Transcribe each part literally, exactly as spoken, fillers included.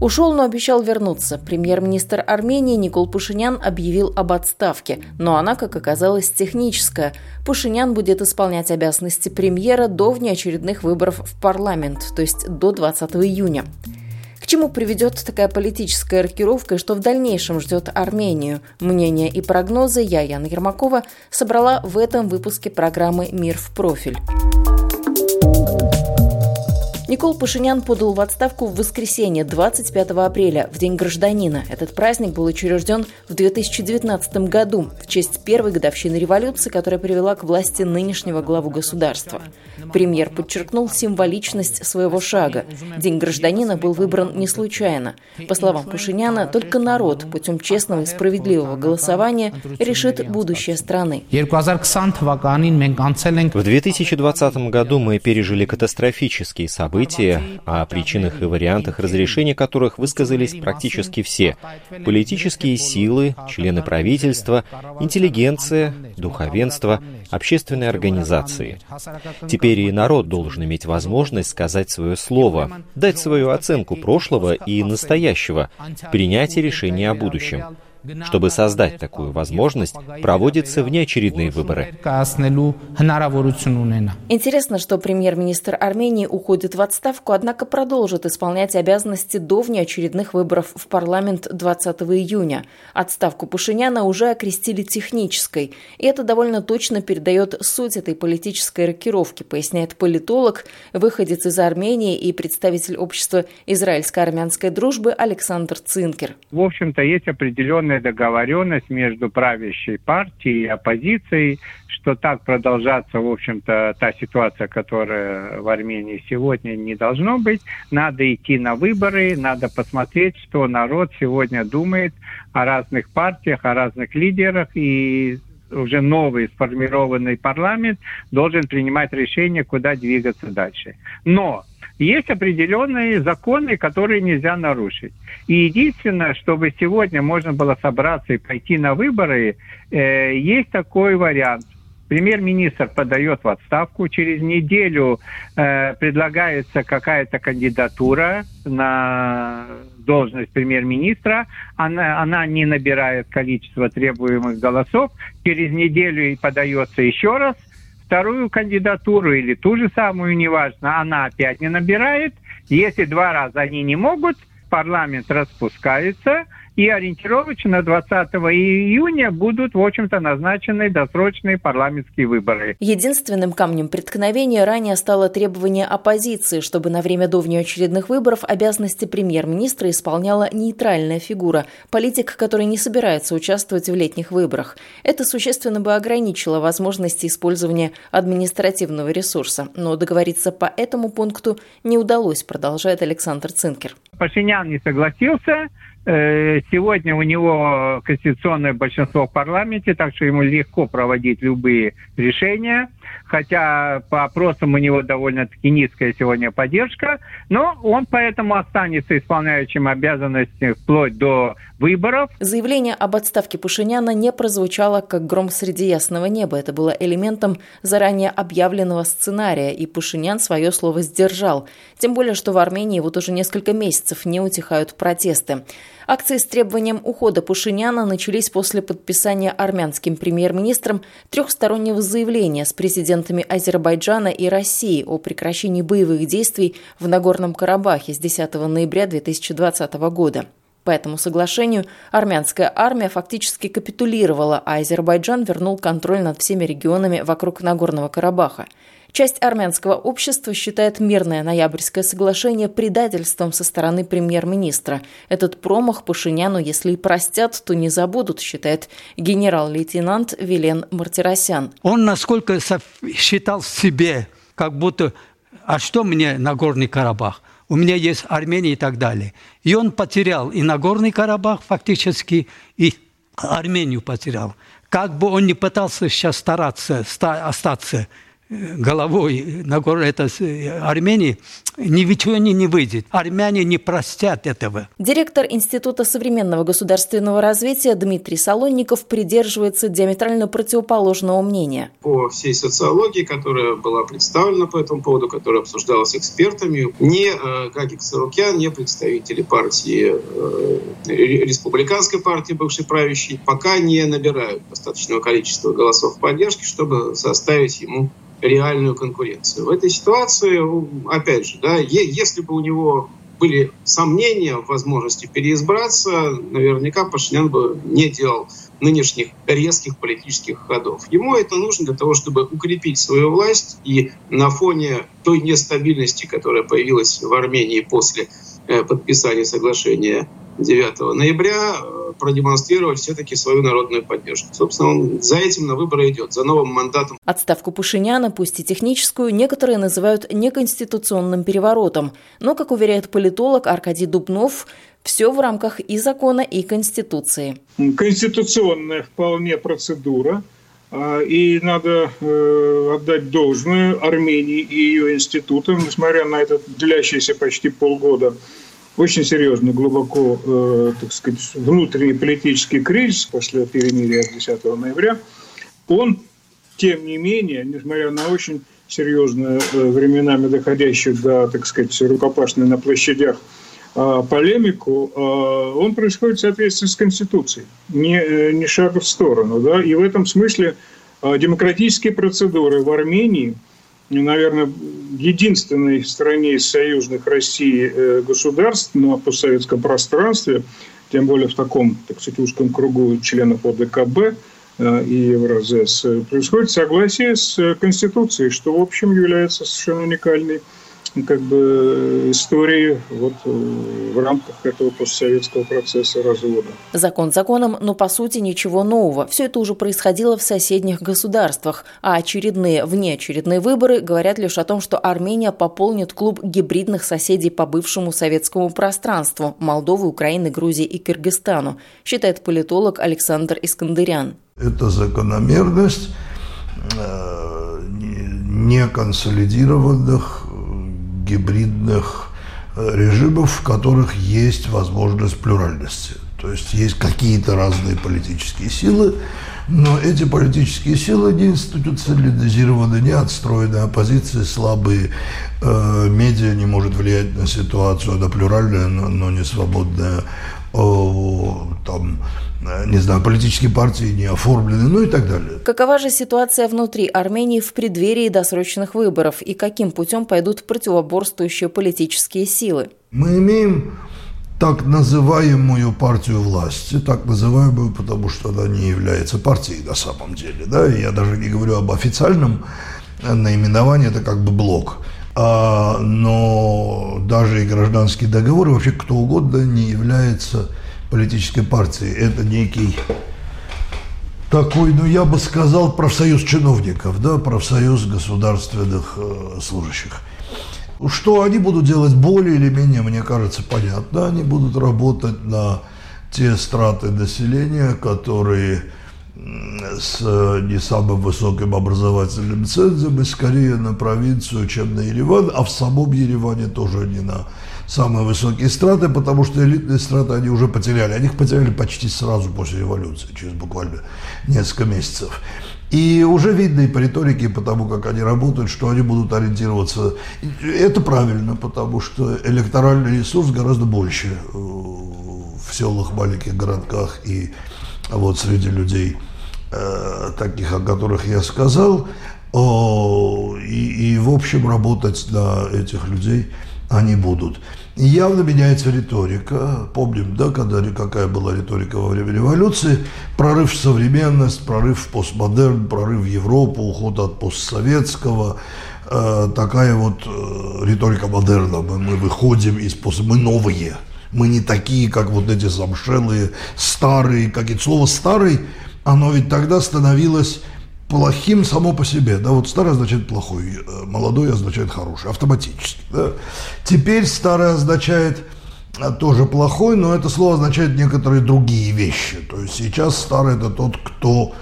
Ушел, но обещал вернуться. Премьер-министр Армении Никол Пашинян объявил об отставке, но она, как оказалось, техническая. Пашинян будет исполнять обязанности премьера до внеочередных выборов в парламент, то есть до двадцатого июня. К чему приведет такая политическая рокировка и что в дальнейшем ждет Армению? Мнения и прогнозы я, Яна Ермакова, собрала в этом выпуске программы «Мир в профиль». Никол Пашинян подал в отставку в воскресенье, двадцать пятого апреля, в День гражданина. Этот праздник был учрежден в две тысячи девятнадцатом году в честь первой годовщины революции, которая привела к власти нынешнего главу государства. Премьер подчеркнул символичность своего шага. День гражданина был выбран не случайно. По словам Пашиняна, только народ путем честного и справедливого голосования решит будущее страны. В две тысячи двадцатом году мы пережили катастрофические события, о причинах и вариантах разрешения которых высказались практически все – политические силы, члены правительства, интеллигенция, духовенство, общественные организации. Теперь и народ должен иметь возможность сказать свое слово, дать свою оценку прошлого и настоящего, принять решение о будущем. Чтобы создать такую возможность, проводятся внеочередные выборы. Интересно, что премьер-министр Армении уходит в отставку, однако продолжит исполнять обязанности до внеочередных выборов в парламент двадцатого июня. Отставку Пашиняна уже окрестили технической. И это довольно точно передает суть этой политической рокировки, поясняет политолог, выходец из Армении и представитель общества израильско-армянской дружбы Александр Цинкер. В общем-то, есть определенная договоренность между правящей партией и оппозицией, что так продолжаться, в общем-то, та ситуация, которая в Армении сегодня, не должно быть. Надо идти на выборы, надо посмотреть, что народ сегодня думает о разных партиях, о разных лидерах, и уже новый сформированный парламент должен принимать решение, куда двигаться дальше. Но есть определенные законы, которые нельзя нарушить. И единственное, чтобы сегодня можно было собраться и пойти на выборы, э, есть такой вариант. Премьер-министр подает в отставку, через неделю э, предлагается какая-то кандидатура на должность премьер-министра, она, она не набирает количество требуемых голосов, через неделю и подается еще раз, вторую кандидатуру или ту же самую, неважно, она опять не набирает. Если два раза они не могут, парламент распускается, и ориентировочно двадцатого июня будут, в общем-то, назначены досрочные парламентские выборы. Единственным камнем преткновения ранее стало требование оппозиции, чтобы на время до внеочередных выборов обязанности премьер-министра исполняла нейтральная фигура, политик, который не собирается участвовать в летних выборах. Это существенно бы ограничило возможности использования административного ресурса. Но договориться по этому пункту не удалось, продолжает Александр Цинкер. Пашинян не согласился. Сегодня у него конституционное большинство в парламенте, так что ему легко проводить любые решения. Хотя по опросам у него довольно-таки низкая сегодня поддержка. Но он поэтому останется исполняющим обязанности вплоть до выборов. Заявление об отставке Пашиняна не прозвучало как гром среди ясного неба. Это было элементом заранее объявленного сценария, и Пашинян свое слово сдержал. Тем более, что в Армении вот уже несколько месяцев не утихают протесты. Акции с требованием ухода Пашиняна начались после подписания армянским премьер-министром трехстороннего заявления с президентами Азербайджана и России о прекращении боевых действий в Нагорном Карабахе с десятого ноября две тысячи двадцатого года. По этому соглашению армянская армия фактически капитулировала, а Азербайджан вернул контроль над всеми регионами вокруг Нагорного Карабаха. Часть армянского общества считает мирное ноябрьское соглашение предательством со стороны премьер-министра. Этот промах Пашиняну, если и простят, то не забудут, считает генерал-лейтенант Вилен Мартиросян. Он насколько считал себе, как будто «а что мне Нагорный Карабах? У меня есть Армения» и так далее. И он потерял и Нагорный Карабах фактически, и Армению потерял. Как бы он ни пытался сейчас стараться ста- остаться головой Нагорной Армении, ничего не, не выйдет. Армяне не простят этого. Директор Института современного государственного развития Дмитрий Солонников придерживается диаметрально противоположного мнения. По всей социологии, которая была представлена по этому поводу, которая обсуждалась экспертами, ни Гагик Сарукян, ни представители партии, республиканской партии, бывшей правящей, пока не набирают достаточного количества голосов поддержки, чтобы составить ему реальную конкуренцию. В этой ситуации, опять же, да, если бы у него были сомнения в возможности переизбраться, наверняка Пашинян бы не делал нынешних резких политических ходов. Ему это нужно для того, чтобы укрепить свою власть, и на фоне той нестабильности, которая появилась в Армении после подписания соглашения девятого ноября, продемонстрировать все-таки свою народную поддержку. Собственно, он за этим на выборы идет, за новым мандатом. Отставку Пашиняна, пусть и техническую, некоторые называют неконституционным переворотом. Но, как уверяет политолог Аркадий Дубнов, все в рамках и закона, и Конституции. Конституционная вполне процедура. И надо отдать должное Армении и ее институтам, несмотря на этот длящийся почти полгода очень серьезно, глубоко, э, так сказать, внутренний политический кризис после перемирия десятого ноября, он, тем не менее, несмотря на очень серьезные э, временами доходящие до, так сказать, рукопашной на площадях э, полемику, э, он происходит в соответствии с Конституцией, не, э, не шага в сторону. Да? И в этом смысле э, демократические процедуры в Армении, наверное, единственной в стране из союзных России государств на постсоветском пространстве, тем более в таком, так сказать, узком кругу членов ОДКБ и Евразес, происходит согласие с Конституцией, что, в общем, является совершенно уникальной, как бы, истории вот в рамках этого постсоветского процесса развода. Закон законом, но по сути ничего нового. Все это уже происходило в соседних государствах. А очередные, внеочередные выборы говорят лишь о том, что Армения пополнит клуб гибридных соседей по бывшему советскому пространству – Молдовы, Украины, Грузии и Кыргызстану, считает политолог Александр Искандырян. Это закономерность неконсолидированных гибридных режимов, в которых есть возможность плюральности. То есть есть какие-то разные политические силы, но эти политические силы не институциализированы, не отстроены, оппозиции слабые, э, медиа не может влиять на ситуацию, она плюральная, но, но не свободная, о, там, не знаю, политические партии не оформлены, ну и так далее. Какова же ситуация внутри Армении в преддверии досрочных выборов и каким путем пойдут противоборствующие политические силы? Мы имеем так называемую партию власти, так называемую, потому что она не является партией на самом деле, да, я даже не говорю об официальном наименовании, это как бы блок, а, но даже и гражданский договор, вообще кто угодно не является политической партией, это некий такой, ну я бы сказал, профсоюз чиновников, да, профсоюз государственных э, служащих. Что они будут делать более или менее, мне кажется, понятно. Они будут работать на те страты населения, которые с не самым высоким образовательным цензом, и скорее на провинцию, чем на Ереван, а в самом Ереване тоже не на самые высокие страты, потому что элитные страты они уже потеряли. Они их потеряли почти сразу после революции, через буквально несколько месяцев. И уже видно и по риторике, и по тому, как они работают, что они будут ориентироваться. Это правильно, потому что электоральный ресурс гораздо больше в селах, маленьких городках и вот среди людей, таких, о которых я сказал. И, и в общем, работать на этих людей они будут. И явно меняется риторика. Помним, да, когда, какая была риторика во время революции. Прорыв в современность, прорыв в постмодерн, прорыв в Европу, уход от постсоветского. Э, такая вот э, риторика модерна. Мы, мы выходим из постсоветского, мы новые. Мы не такие, как вот эти замшелые, старые. Как и слово «старый», оно ведь тогда становилось плохим само по себе, да, вот старый означает плохой, молодой означает хороший, автоматически, да. Теперь старый означает тоже плохой, но это слово означает некоторые другие вещи, то есть сейчас старый – это тот, кто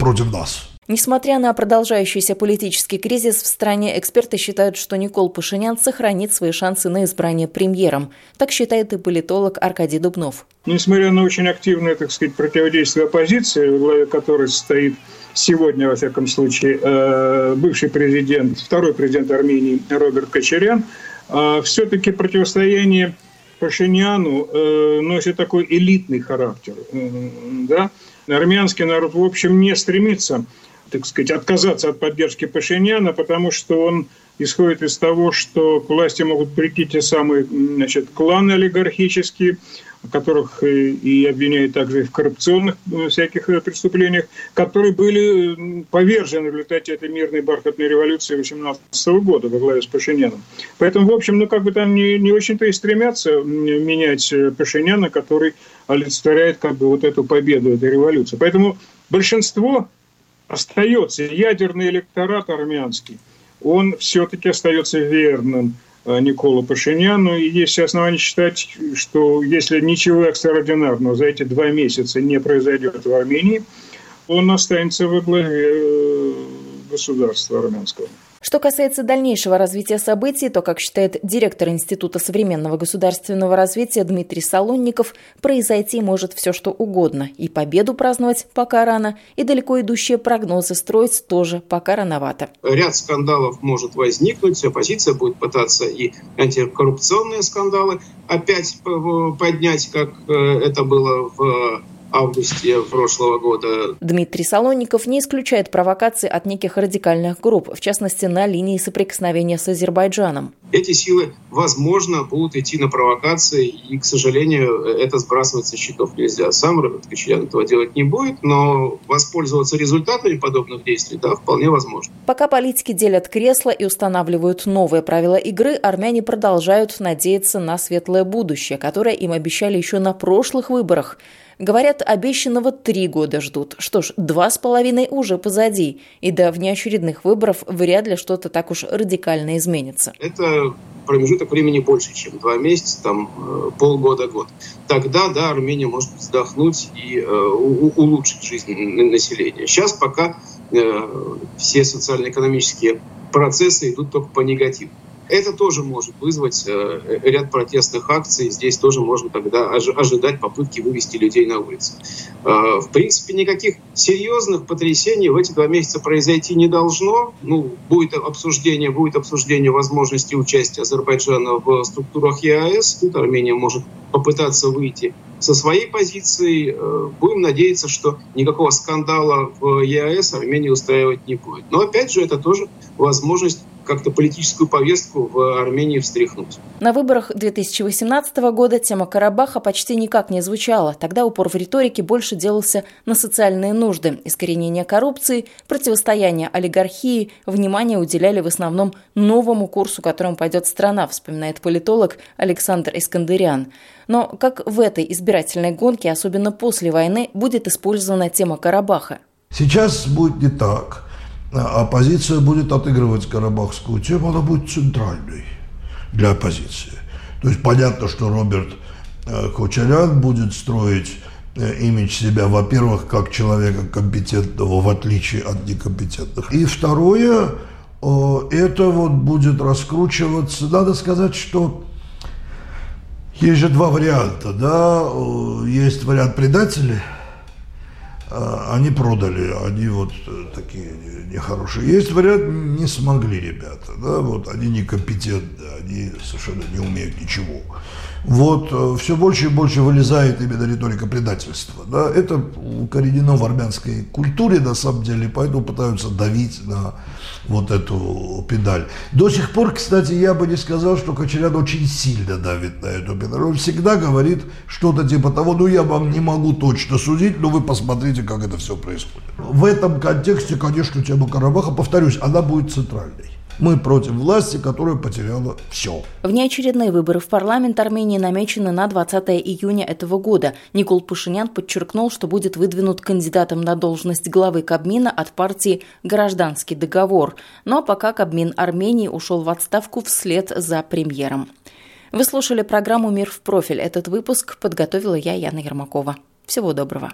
против нас. Несмотря на продолжающийся политический кризис в стране, эксперты считают, что Никол Пашинян сохранит свои шансы на избрание премьером. Так считает и политолог Аркадий Дубнов. Несмотря на очень активное, так сказать, противодействие оппозиции, в главе которой стоит сегодня, во всяком случае, бывший президент, второй президент Армении Роберт Кочарян, все-таки противостояние Пашиняну носит такой элитный характер. Да? Армянский народ, в общем, не стремится, так сказать, отказаться от поддержки Пашиняна, потому что он исходит из того, что к власти могут прийти те самые, значит, кланы олигархические, которых и обвиняют также и в коррупционных всяких преступлениях, которые были повержены в результате этой мирной бархатной революции восемнадцатого года во главе с Пашиняном. Поэтому, в общем, ну как бы там не, не очень-то и стремятся менять Пашиняна, который олицетворяет как бы вот эту победу этой революции. Поэтому большинство остается, ядерный электорат армянский, он все-таки остается верным Николу Пашиняну. И есть основания считать, что если ничего экстраординарного за эти два месяца не произойдет в Армении, он останется во главе государства армянского. Что касается дальнейшего развития событий, то, как считает директор Института современного государственного развития Дмитрий Солонников, произойти может все, что угодно. И победу праздновать пока рано, и далеко идущие прогнозы строить тоже пока рановато. Ряд скандалов может возникнуть, оппозиция будет пытаться и антикоррупционные скандалы опять поднять, как это было в августе прошлого года. Дмитрий Солонников не исключает провокации от неких радикальных групп, в частности, на линии соприкосновения с Азербайджаном. Эти силы, возможно, будут идти на провокации, и, к сожалению, это сбрасывать со счетов нельзя. Сам Роберт Кочарян этого делать не будет, но воспользоваться результатами подобных действий, да, вполне возможно. Пока политики делят кресла и устанавливают новые правила игры, армяне продолжают надеяться на светлое будущее, которое им обещали еще на прошлых выборах. Говорят, обещанного три года ждут. Что ж, два с половиной уже позади. И до внеочередных выборов вряд ли что-то так уж радикально изменится. Это промежуток времени больше, чем два месяца, там полгода-год. Тогда, да, Армения может вздохнуть и э, у- улучшить жизнь населения. Сейчас пока э, все социально-экономические процессы идут только по негативу. Это тоже может вызвать ряд протестных акций. Здесь тоже можно тогда ожидать попытки вывести людей на улицу. В принципе, никаких серьезных потрясений в эти два месяца произойти не должно. Ну, будет обсуждение, будет обсуждение возможности участия Азербайджана в структурах ЕАЭС. Тут Армения может попытаться выйти со своей позиции. Будем надеяться, что никакого скандала в ЕАЭС Армения устраивать не будет. Но опять же, это тоже возможность как-то политическую повестку в Армении встряхнуть. На выборах две тысячи восемнадцатого года тема Карабаха почти никак не звучала. Тогда упор в риторике больше делался на социальные нужды. Искоренение коррупции, противостояние олигархии, внимание уделяли в основном новому курсу, которым пойдет страна, вспоминает политолог Александр Искандырян. Но как в этой избирательной гонке, особенно после войны, будет использована тема Карабаха? Сейчас будет не так. Оппозиция будет отыгрывать карабахскую тему, она будет центральной для оппозиции. То есть понятно, что Роберт Кочарян будет строить имидж себя, во-первых, как человека компетентного, в отличие от некомпетентных. И второе, это вот будет раскручиваться. Надо сказать, что есть же два варианта, да, есть вариант предателей. Они продали, они вот такие нехорошие. Есть вариант, не смогли ребята, да, вот они некомпетентны, они совершенно не умеют ничего. вот все больше и больше вылезает именно риторика предательства. Да? Это коренено в армянской культуре, на самом деле, поэтому пытаются давить на вот эту педаль. До сих пор, кстати, я бы не сказал, что Кочарян очень сильно давит на эту педаль. Он всегда говорит что-то типа того, ну я вам не могу точно судить, но вы посмотрите, как это все происходит. В этом контексте, конечно, тема Карабаха, повторюсь, она будет центральной. Мы против власти, которая потеряла все. Внеочередные выборы в парламент Армении намечены на двадцатое июня этого года. Никол Пашинян подчеркнул, что будет выдвинут кандидатом на должность главы Кабмина от партии «Гражданский договор». Но пока Кабмин Армении ушел в отставку вслед за премьером. Вы слушали программу «Мир в профиль». Этот выпуск подготовила я, Яна Ермакова. Всего доброго.